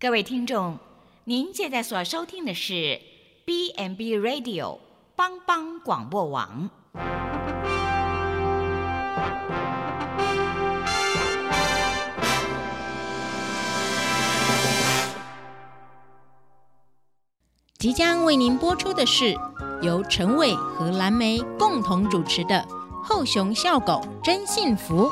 各位听众，您现在所收听的是 B&B Radio 帮帮广播网。即将为您播出的是由陈伟和蓝莓共同主持的《后熊笑狗真幸福》。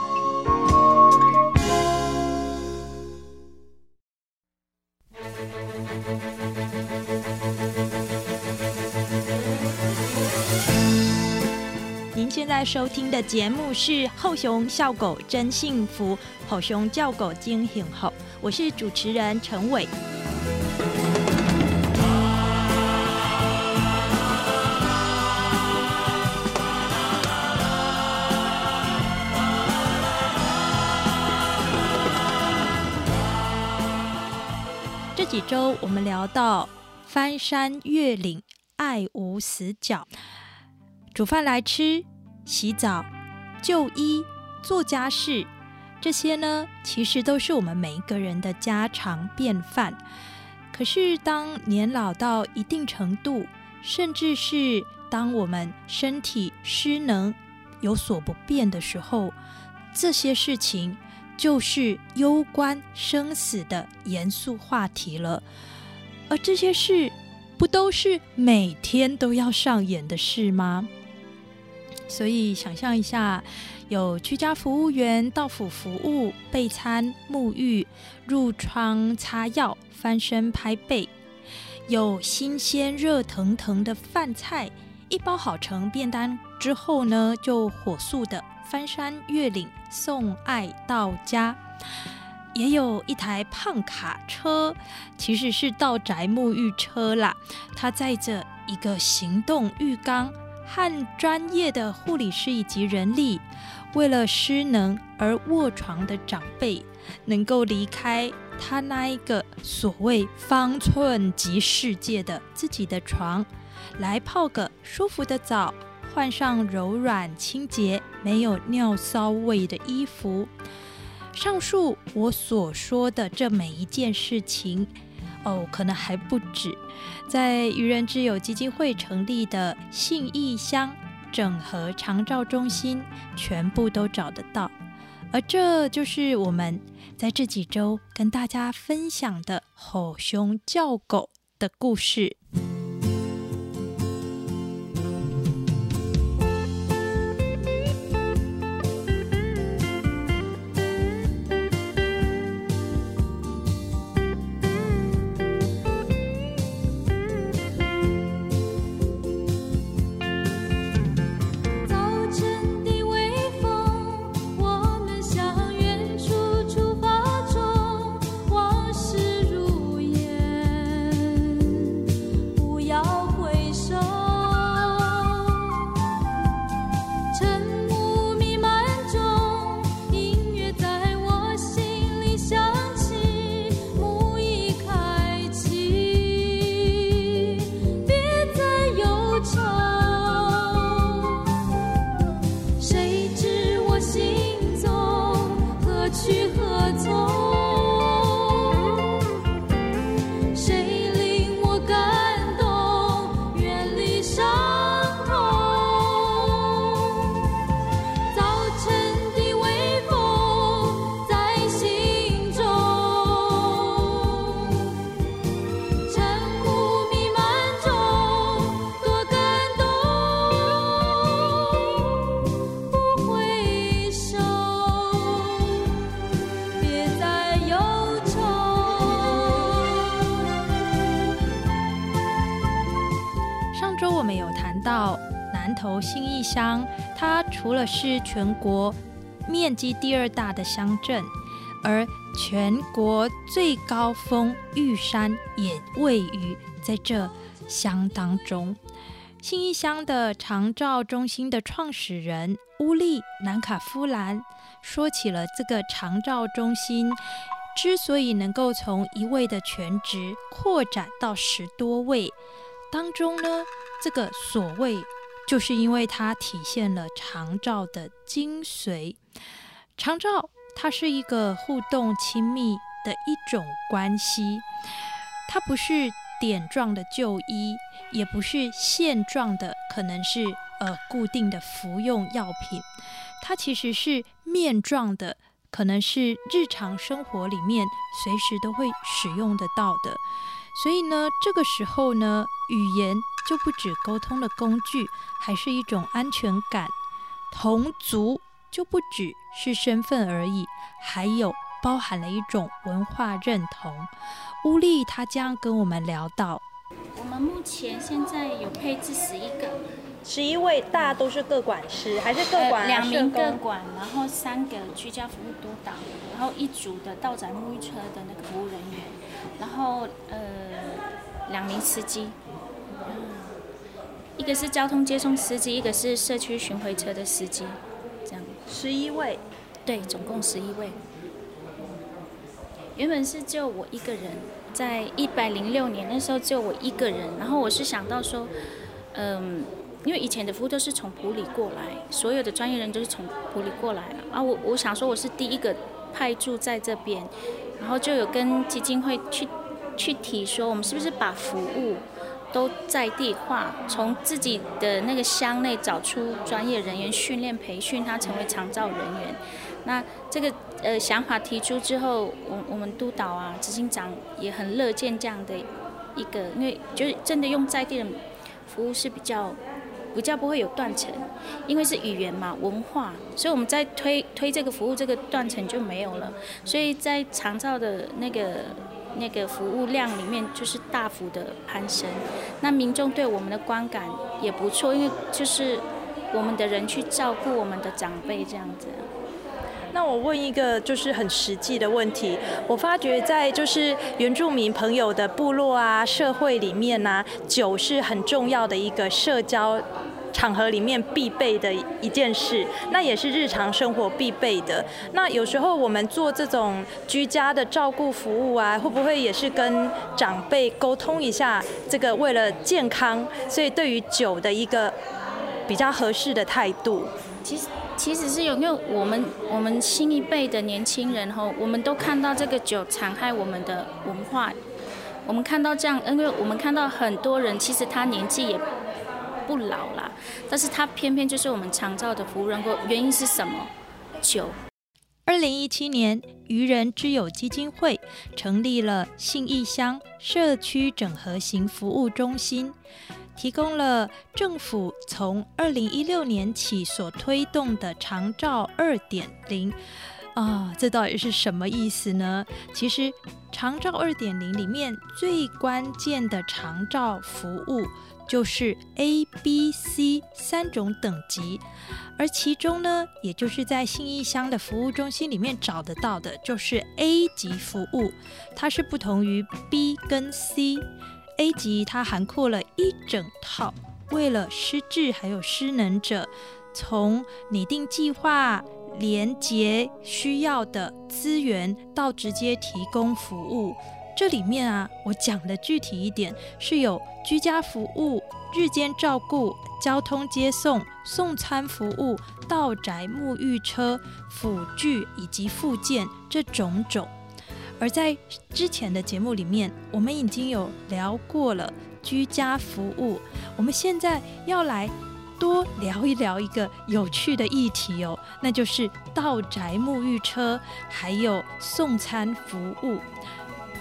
现在收听的节目是《后熊笑狗真幸福》，后熊叫狗真幸福，我是主持人陈伟。这几周我们聊到翻山越岭，爱无死角，煮饭来吃，洗澡、就医、做家事，这些呢，其实都是我们每一个人的家常便饭。可是当年老到一定程度，甚至是当我们身体失能有所不便的时候，这些事情就是攸关生死的严肃话题了。而这些事不都是每天都要上演的事吗？所以想象一下，有居家服务员到府服务、备餐、沐浴、褥疮、擦药、翻身拍背，有新鲜热腾腾的饭菜，一包好成便当之后呢，就火速的翻山越岭送爱到家。也有一台胖卡车，其实是到宅沐浴车啦，它载着一个行动浴缸和专业的护理师以及人力，为了失能而卧床的长辈能够离开他那一个所谓方寸即世界的自己的床，来泡个舒服的澡，换上柔软清洁没有尿骚味的衣服。上述我所说的这每一件事情可能还不止。在愚人之友基金会成立的信义乡整合长照中心，全部都找得到。而这就是我们在这几周跟大家分享的吼熊叫狗的故事。头信义乡，它除了是全国面积第2大的乡镇，而全国最高峰玉山也位于在这乡当中。信义乡的长照中心的创始人乌利南卡夫兰说起了这个长照中心之所以能够从一位的全职扩展到10多位，当中呢，这个所谓就是因为它体现了长照的精髓。长照它是一个互动亲密、的一种关系，它不是点状的就医，也不是线状的，可能是固定的服用药品，它其实是面状的，可能是日常生活里面随时都会使用得到的。所以呢，这个时候呢，语言就不止沟通的工具，还是一种安全感。同族就不只是身份而已，还有包含了一种文化认同。乌力他将跟我们聊到，我们目前现在有配置11个，11位，大都是个管师还是个管？2名个管，然后3个居家服务督导，然后一组的到宅沐浴车的那个服务人员，然后2名司机。一个是交通接送司机，一个是社区巡回车的司机，这样。11位，对，总共11位。原本是只有我一个人，在106年那时候只有我一个人，然后我是想到说，因为以前的服务都是从埔里过来，所有的专业人都是从埔里过来了啊，我想说我是第一个派驻在这边，然后就有跟基金会去提说，我们是不是把服务都在地化，从自己的那个乡内找出专业人员训练培训他成为长照人员。那这个想法提出之后，我们督导啊执行长也很乐见这样的一个，因为就是真的用在地人服务是比较不会有断层，因为是语言嘛文化，所以我们在推这个服务这个断层就没有了，所以在长照的那个服务量里面就是大幅的攀升，那民众对我们的观感也不错，因为就是我们的人去照顾我们的长辈这样子。那我问一个就是很实际的问题，我发觉在就是原住民朋友的部落啊社会里面啊，酒是很重要的一个社交场合里面必备的一件事，那也是日常生活必备的。那有时候我们做这种居家的照顾服务啊，会不会也是跟长辈沟通一下，这个为了健康，所以对于酒的一个比较合适的态度？其实是有，因为我们新一辈的年轻人吼，我们都看到这个酒残害我们的文化，我们看到这样，因为我们看到很多人其实他年纪也不老啦，但是他偏偏就是我们长照的服务人，原因是什么？酒。2017年，渔人之友基金会成立了信义乡社区整合型服务中心，提供了政府从2016年起所推动的长照2.0。啊，这到底是什么意思呢？其实长照2.0里面最关键的长照服务就是 A、B、C 3种等级，而其中呢，也就是在信义乡的服务中心里面找得到的，就是 A 级服务，它是不同于 B 跟 C。A 级它涵括了一整套，为了失智还有失能者，从拟定计划、连结需要的资源到直接提供服务。这里面啊，我讲的具体一点，是有居家服务、日间照顾、交通接送、送餐服务、到宅沐浴车、辅具以及附件这种种。而在之前的节目里面，我们已经有聊过了居家服务，我们现在要来多聊一聊一个有趣的议题哦，那就是到宅沐浴车还有送餐服务。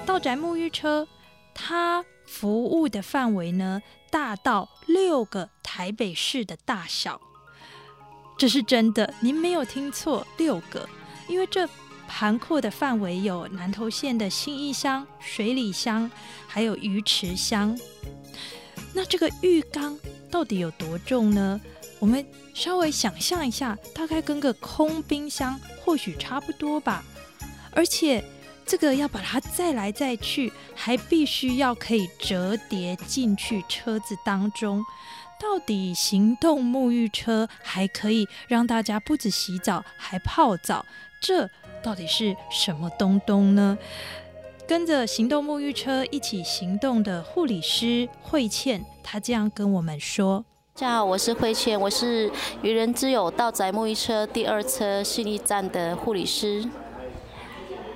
到宅沐浴车它服务的范围呢，大到6个台北市的大小，这是真的，您没有听错，6个，因为这涵括的范围有南投县的信义乡、水里乡还有鱼池乡。那这个浴缸到底有多重呢？我们稍微想象一下，大概跟个空冰箱或许差不多吧，而且这个要把它载来载去，还必须要可以折叠进去车子当中。到底行动沐浴车还可以让大家不止洗澡还泡澡，这到底是什么东东呢？跟着行动沐浴车一起行动的护理师慧倩，她这样跟我们说。大家好，我是慧倩，我是渔人之友到宅沐浴车第2车信义站的护理师。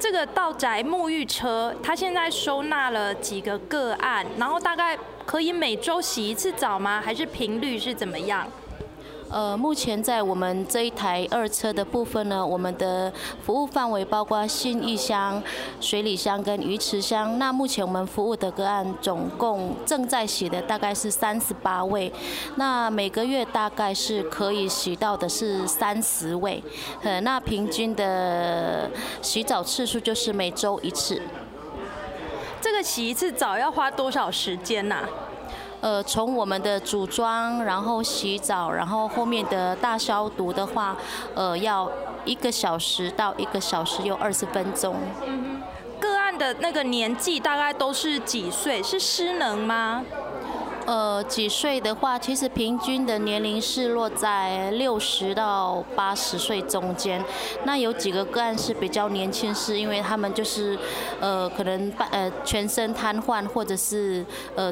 这个道宅沐浴车，它现在收纳了几个个案，然后大概可以每周洗一次澡吗？还是频率是怎么样？ 目前在我们这一台二车的部分呢，我们的服务范围包括信义乡、水里乡跟鱼池乡。那目前我们服务的个案总共正在洗的大概是38位，那每个月大概是可以洗到的是30位，那平均的洗澡次数就是每周一次。这个洗一次澡要花多少时间呐？ 从我们的组装，然后洗澡，然后后面的大消毒的话，要1个小时到1小时又20分钟。个案的那个年纪大概都是几岁？是失能吗？几岁的话，其实平均的年龄是落在60到80岁中间。那有几个个案是比较年轻，是因为他们就是可能全身瘫痪或者是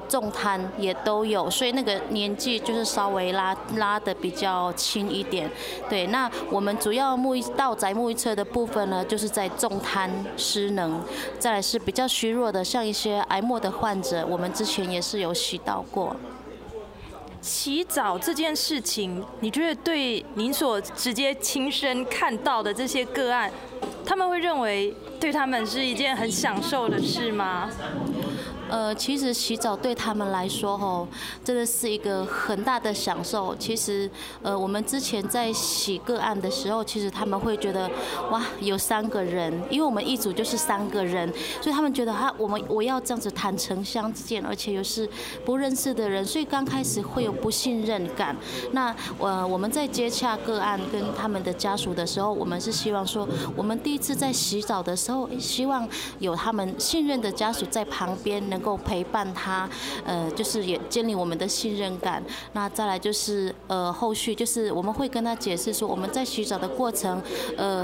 重瘫也都有，所以那个年纪就是稍微拉得比较轻一点。对，那我们主要道宅沐浴车的部分呢，就是在重瘫、失能，再来是比较虚弱的，像一些癌末的患者，我们之前也是有洗到过。 洗澡这件事情，你觉得对您所直接亲身看到的这些个案，他们会认为对他们是一件很享受的事吗？其实洗澡对他们来说，吼，真的是一个很大的享受。其实，我们之前在洗个案的时候，其实他们会觉得，哇，有3个人，因为我们一组就是3个人，所以他们觉得啊，我要这样子坦诚相见，而且又是不认识的人，所以刚开始会有不信任感。那我们在接洽个案跟他们的家属的时候，我们是希望说，我们第一次在洗澡的时候，希望有他们信任的家属在旁边能 能够陪伴他，就是也建立我们的信任感。那再来就是后续就是我们会跟他解释说，我们在洗澡的过程，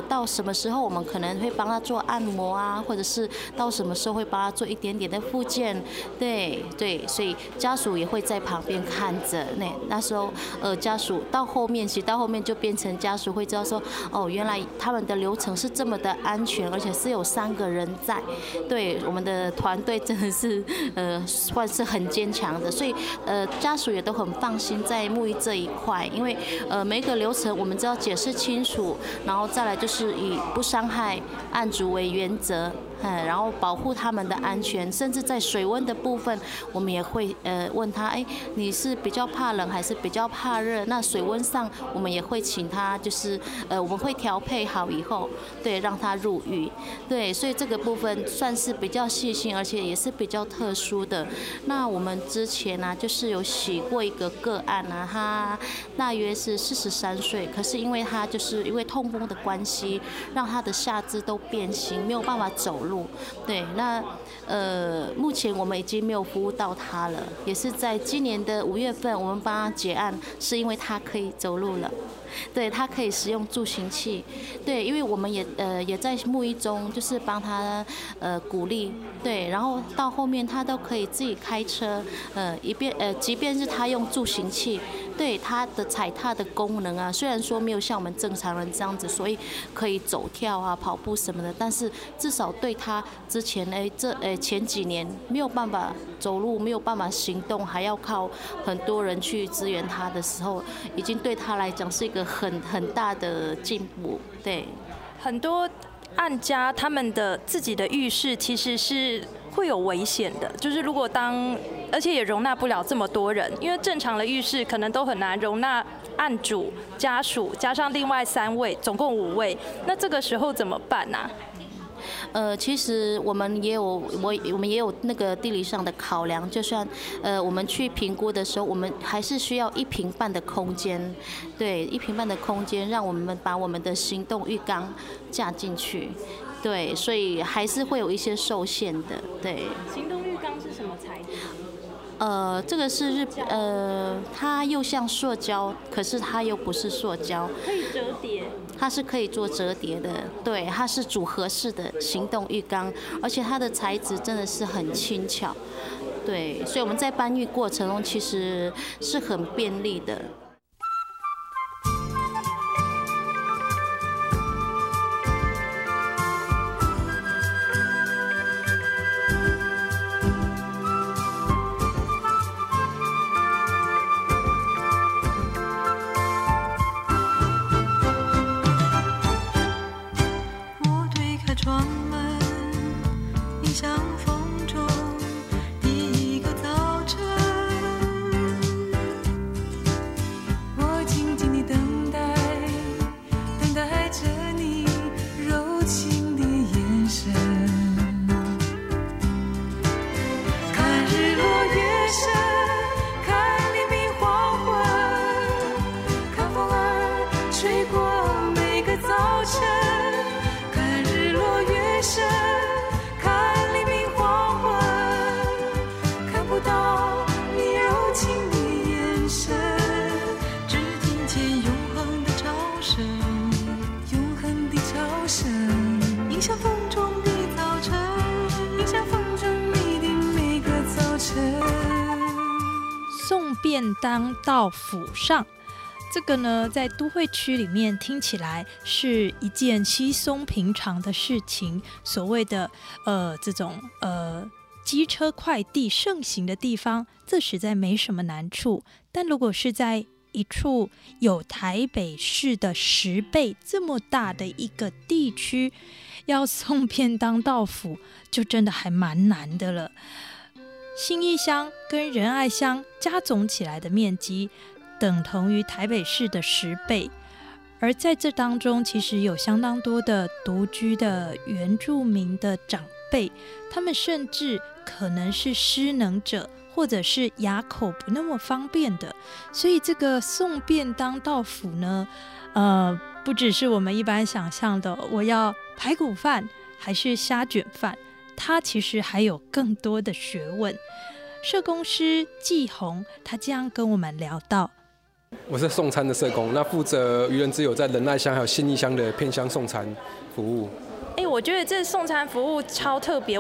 到什么时候我们可能会帮他做按摩啊，或者是到什么时候会帮他做一点点的复健。对，所以家属也会在旁边看着。那时候家属到后面洗到后面就变成家属会知道说，哦，原来他们的流程是这么的安全，而且是有3个人在。对，我们的团队真的是 算是很坚强的，所以家属也都很放心在沐浴这一块，因为每一个流程我们都要解释清楚，然后再来就是以不伤害案主为原则，然后保护他们的安全，甚至在水温的部分，我们也会问他，你是比较怕冷还是比较怕热？那水温上我们也会请他，就是我们会调配好以后，对，让他入浴，对，所以这个部分算是比较细心，而且也是比较 特殊的。那我们之前呢，就是有洗过一个个案啊，他大约是43岁，可是因为他就是因为痛风的关系，让他的下肢都变形，没有办法走路。对，那目前我们已经没有服务到他了，也是在今年的5月份，我们帮他结案，是因为他可以走路了。 对，他可以使用助行器，对，因为我们也在沐浴中，就是帮他鼓励，对，然后到后面他都可以自己开车，即便是他用助行器，对他的踩踏的功能啊，虽然说没有像我们正常人这样子，所以可以走跳啊、跑步什么的，但是至少对他之前前几年没有办法走路、没有办法行动，还要靠很多人去支援他的时候，已经对他来讲是一个 很大的进步，对。很多案家他们的自己的浴室其实是会有危险的，就是如果而且也容纳不了这么多人，因为正常的浴室可能都很难容纳案主、家属加上另外3位，总共5位，那这个时候怎么办啊？ 其实我们也有那个地理上的考量，就算我们去评估的时候，我们还是需要1平半的空间，对，1平半的空间，让我们把我们的行动浴缸架进去，对，所以还是会有一些受限的，对。行动浴缸是什么材质？ 这个是它又像塑胶，可是它又不是塑胶，可以折叠，它是可以做折叠的，对，它是组合式的行动浴缸，而且它的材质真的是很轻巧，对，所以我们在搬运过程中其实是很便利的。相逢中第一个早晨，我静静地等待，等待着你柔情的眼神。看日落月升，看黎明黄昏，看风儿吹过每个早晨。看日落月升，迎向风中的早晨，迎向风中你的每个早晨。送便当到府上，这个呢在都会区里面听起来是一件稀松平常的事情。所谓的这种机车快递盛行的地方，这实在没什么难处。但如果是在一处有台北市的10倍这么大的一个地区，要送便当到府就真的还蛮难的了。信义乡跟仁爱乡加总起来的面积等同于台北市的10倍，而在这当中其实有相当多的独居的原住民的长辈，他们甚至可能是失能者，或者是牙口不那么方便的，所以这个送便当到府呢，不只是我们一般想象的我要排骨饭还是虾卷饭，它其实还有更多的学问。社工师纪宏他这样跟我们聊到：我是送餐的社工，那负责渔人之友在仁爱乡还有信义乡的偏乡送餐服务。我觉得这送餐服务超特别，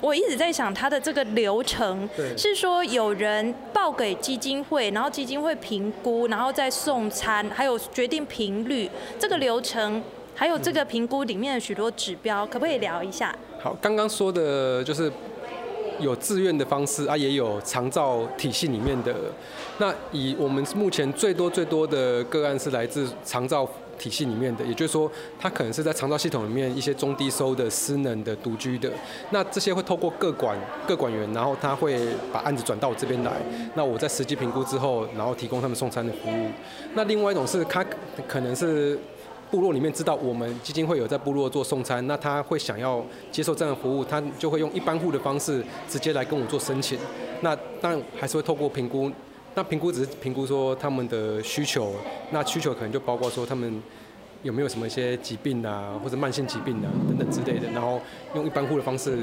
我一直在想它的这个流程是说有人报给基金会，然后基金会评估，然后再送餐，还有决定频率，这个流程还有这个评估里面的许多指标，可不可以聊一下？好，刚刚说的就是有自愿的方式啊，也有长照体系里面的。那以我们目前最多的个案是来自长照体系里面的，也就是说，它可能是在长照系统里面一些中低收的、失能的、独居的，那这些会透过各管员，然后他会把案子转到我这边来，那我在实际评估之后，然后提供他们送餐的服务。那另外一种是，他可能是部落里面知道我们基金会有在部落做送餐，那他会想要接受这样的服务，他就会用一般户的方式直接来跟我做申请。那当然还是会透过评估。那评估只是评估说他们的需求，那需求可能就包括说他们有没有什么一些疾病啊，或者慢性疾病啊等等之类的，然后用一般户的方式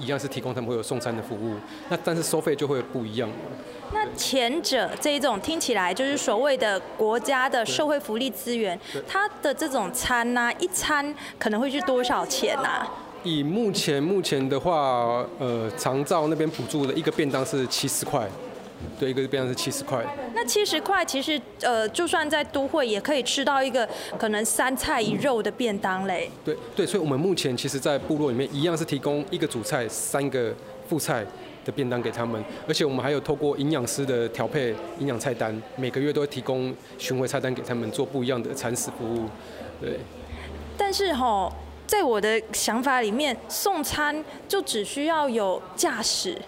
一样是提供他们会有送餐的服务，那但是收费就会不一样。那前者这一种听起来就是所谓的国家的社会福利资源，它的这种餐啊，一餐可能会是多少钱啊？以目前的话，长照那边补助的一个便当是70块。对，一个便当是70块。那70块其实就算在都会也可以吃到一个可能3菜1肉的便当嘞。对，所以我们目前其实，在部落里面一样是提供一个主菜、3个副菜的便当给他们，而且我们还有透过营养师的调配营养菜单，每个月都会提供巡回菜单给他们做不一样的餐食服务。对。但是在我的想法里面，送餐就只需要有驾驶。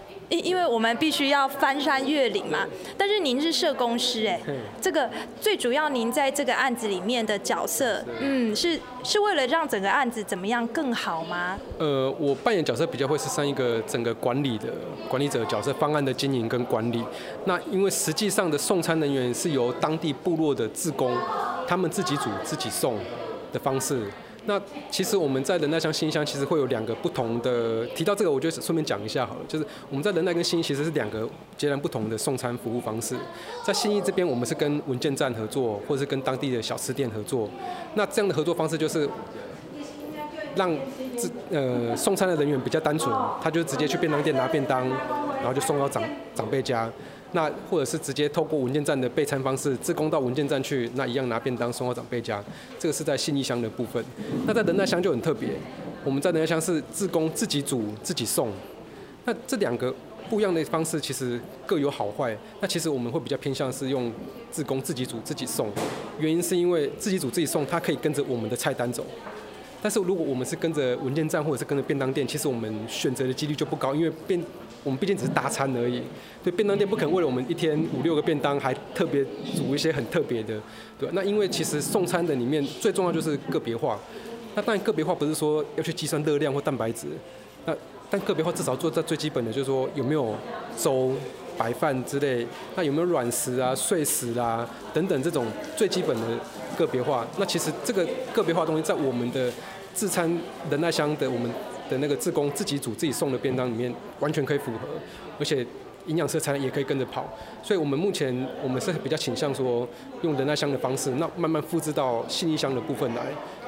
因为我们必须要翻山越岭嘛，但是您是社工师这个最主要您在这个案子里面的角色，是为了让整个案子怎么样更好吗？我扮演角色比较会是像一个整个管理者的角色，方案的经营跟管理。那因为实际上的送餐人员是由当地部落的志工他们自己煮自己送的方式。那其实我们在仁爱乡、信义乡其实会有2个不同的，提到这个我就顺便讲一下好了，就是我们在仁爱跟信义其实是2个截然不同的送餐服务方式。在信义这边我们是跟文件站合作，或者是跟当地的小吃店合作，那这样的合作方式就是让送餐的人员比较单纯，他就直接去便当店拿便当，然后就送到长辈家。那或者是直接透过文件站的备餐方式，志工到文件站去，那一样拿便当送到长辈家。这个是在信义乡的部分。那在仁爱乡就很特别，我们在仁爱乡是志工自己煮自己送。那这2个不一样的方式其实各有好坏。那其实我们会比较偏向是用志工自己煮自己送，原因是因为自己煮自己送，它可以跟着我们的菜单走。但是如果我们是跟着文件站或者是跟着便当店，其实我们选择的几率就不高，因为我们毕竟只是搭餐而已。对，便当店不可能为了我们一天5、6个便当还特别煮一些很特别的。对，那因为其实送餐的里面最重要就是个别化。那当然个别化不是说要去计算热量或蛋白质，那但个别化至少做到最基本的，就是说有没有粥、白饭之类，那有没有软食啊、碎食啊等等这种最基本的个别化？那其实这个个别化的东西，在我们的自餐仁爱乡的我们的那个志工自己煮自己送的便当里面，完全可以符合，而且营养师餐也可以跟着跑。所以我们目前我们是比较倾向说用仁爱乡的方式，那慢慢复制到信义乡的部分来。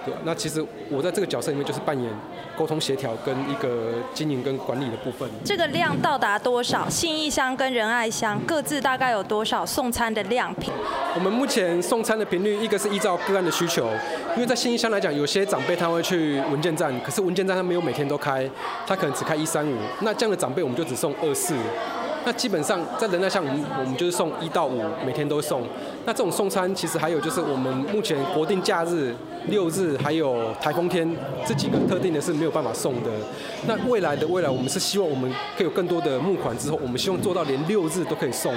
对，那其实我在这个角色里面就是扮演沟通协调跟一个经营跟管理的部分。这个量到达多少？信义乡跟仁爱乡各自大概有多少送餐的量频？我们目前送餐的频率，一个是依照个案的需求，因为在信义乡来讲，有些长辈他会去文件站，可是文件站他没有每天都开，他可能只开1、3、5，那这样的长辈我们就只送2、4。那基本上在仁爱乡，我们就是送1到5，每天都送。那这种送餐其实还有就是我们目前国定假日、6日还有台风天这几个特定的是没有办法送的。那未来我们是希望我们可以有更多的募款之后，我们希望做到连6日都可以送，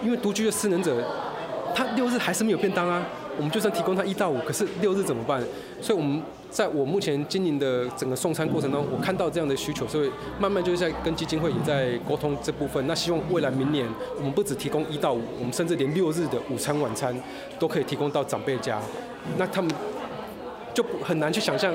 因为独居的失能者他6日还是没有便当啊。我们就算提供他1到5，可是6日怎么办？所以我们在我目前经营的整个送餐过程当中，我看到这样的需求，所以慢慢就是在跟基金会也在沟通这部分。那希望未来明年我们不只提供1到5，我们甚至连6日的午餐、晚餐都可以提供到长辈家。那他们就很难去想象，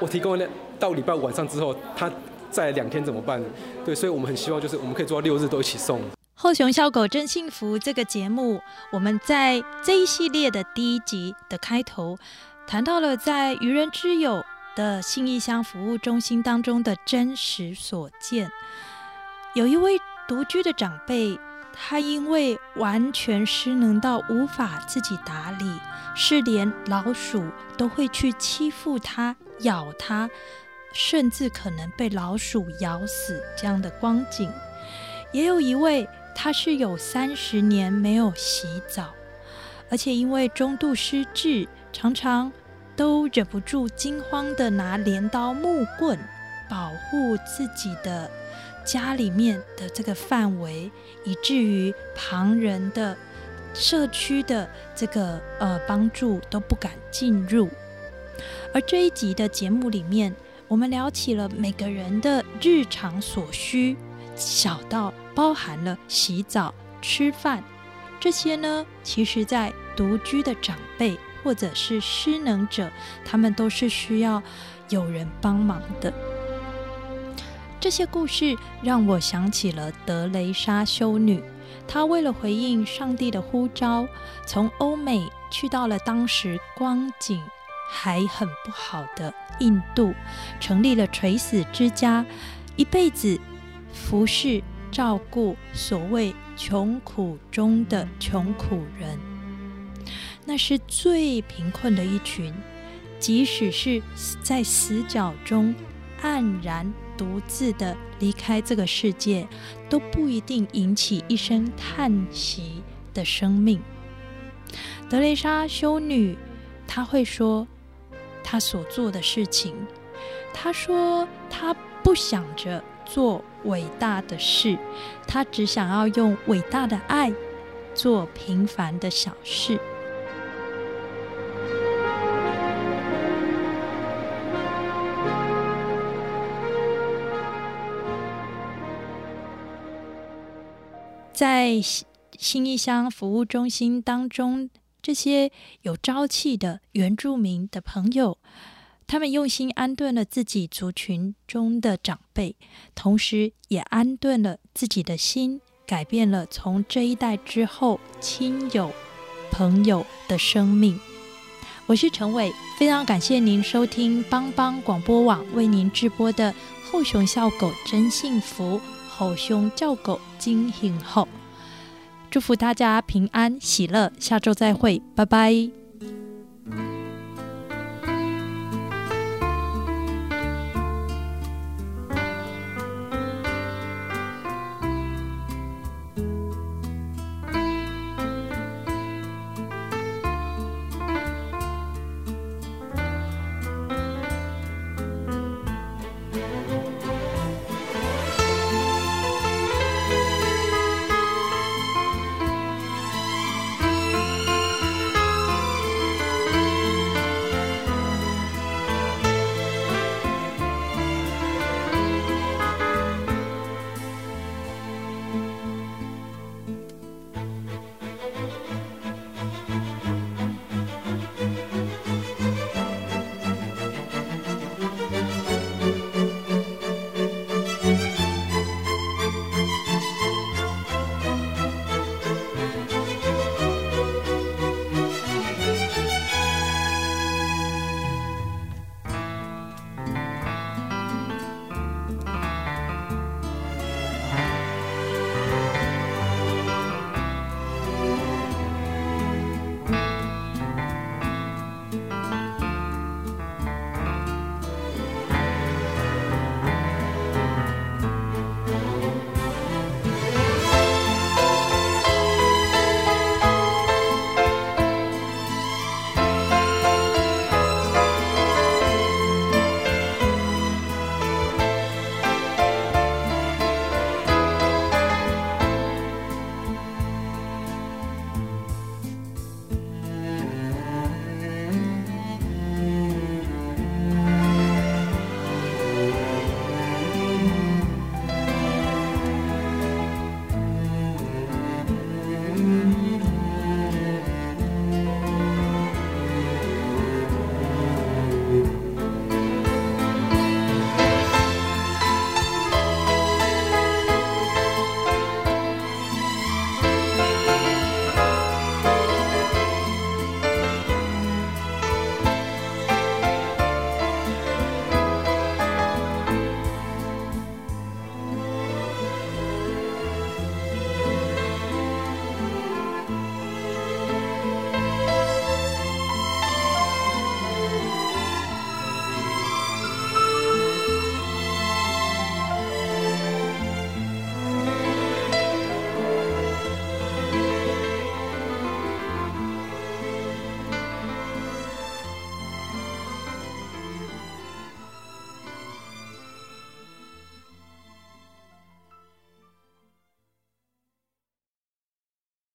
我提供了到礼拜五晚上之后，他再来2天怎么办？对，所以我们很希望就是我们可以做到6日都一起送。后熊小狗真幸福这个节目，我们在这一系列的第一集的开头谈到了在愚人之友的信义乡服务中心当中的真实所见。有一位独居的长辈，他因为完全失能到无法自己打理，是连老鼠都会去欺负他、咬他，甚至可能被老鼠咬死这样的光景。也有一位他是有30年没有洗澡，而且因为中度失智，常常都忍不住惊慌的拿镰刀、木棍保护自己的家里面的这个范围，以至于旁人的社区的这个帮助都不敢进入。而这一集的节目里面，我们聊起了每个人的日常所需，小到包含了洗澡、吃饭，这些呢，其实在独居的长辈或者是失能者，他们都是需要有人帮忙的。这些故事让我想起了德雷莎修女，她为了回应上帝的呼召，从欧美去到了当时光景还很不好的印度，成立了垂死之家，一辈子服侍照顾所谓穷苦中的穷苦人。那是最贫困的一群，即使是在死角中黯然独自的离开这个世界，都不一定引起一声叹息的生命。德雷莎修女，她会说她所做的事情，她说她不想着做伟大的事，她只想要用伟大的爱做平凡的小事。在信义乡服务中心当中，这些有朝气的原住民的朋友，他们用心安顿了自己族群中的长辈，同时也安顿了自己的心，改变了从这一代之后亲友朋友的生命。我是陈伟，非常感谢您收听帮帮广播网为您直播的后熊小狗真幸福，后熊叫狗金行后，祝福大家平安喜乐，下周再会，拜拜。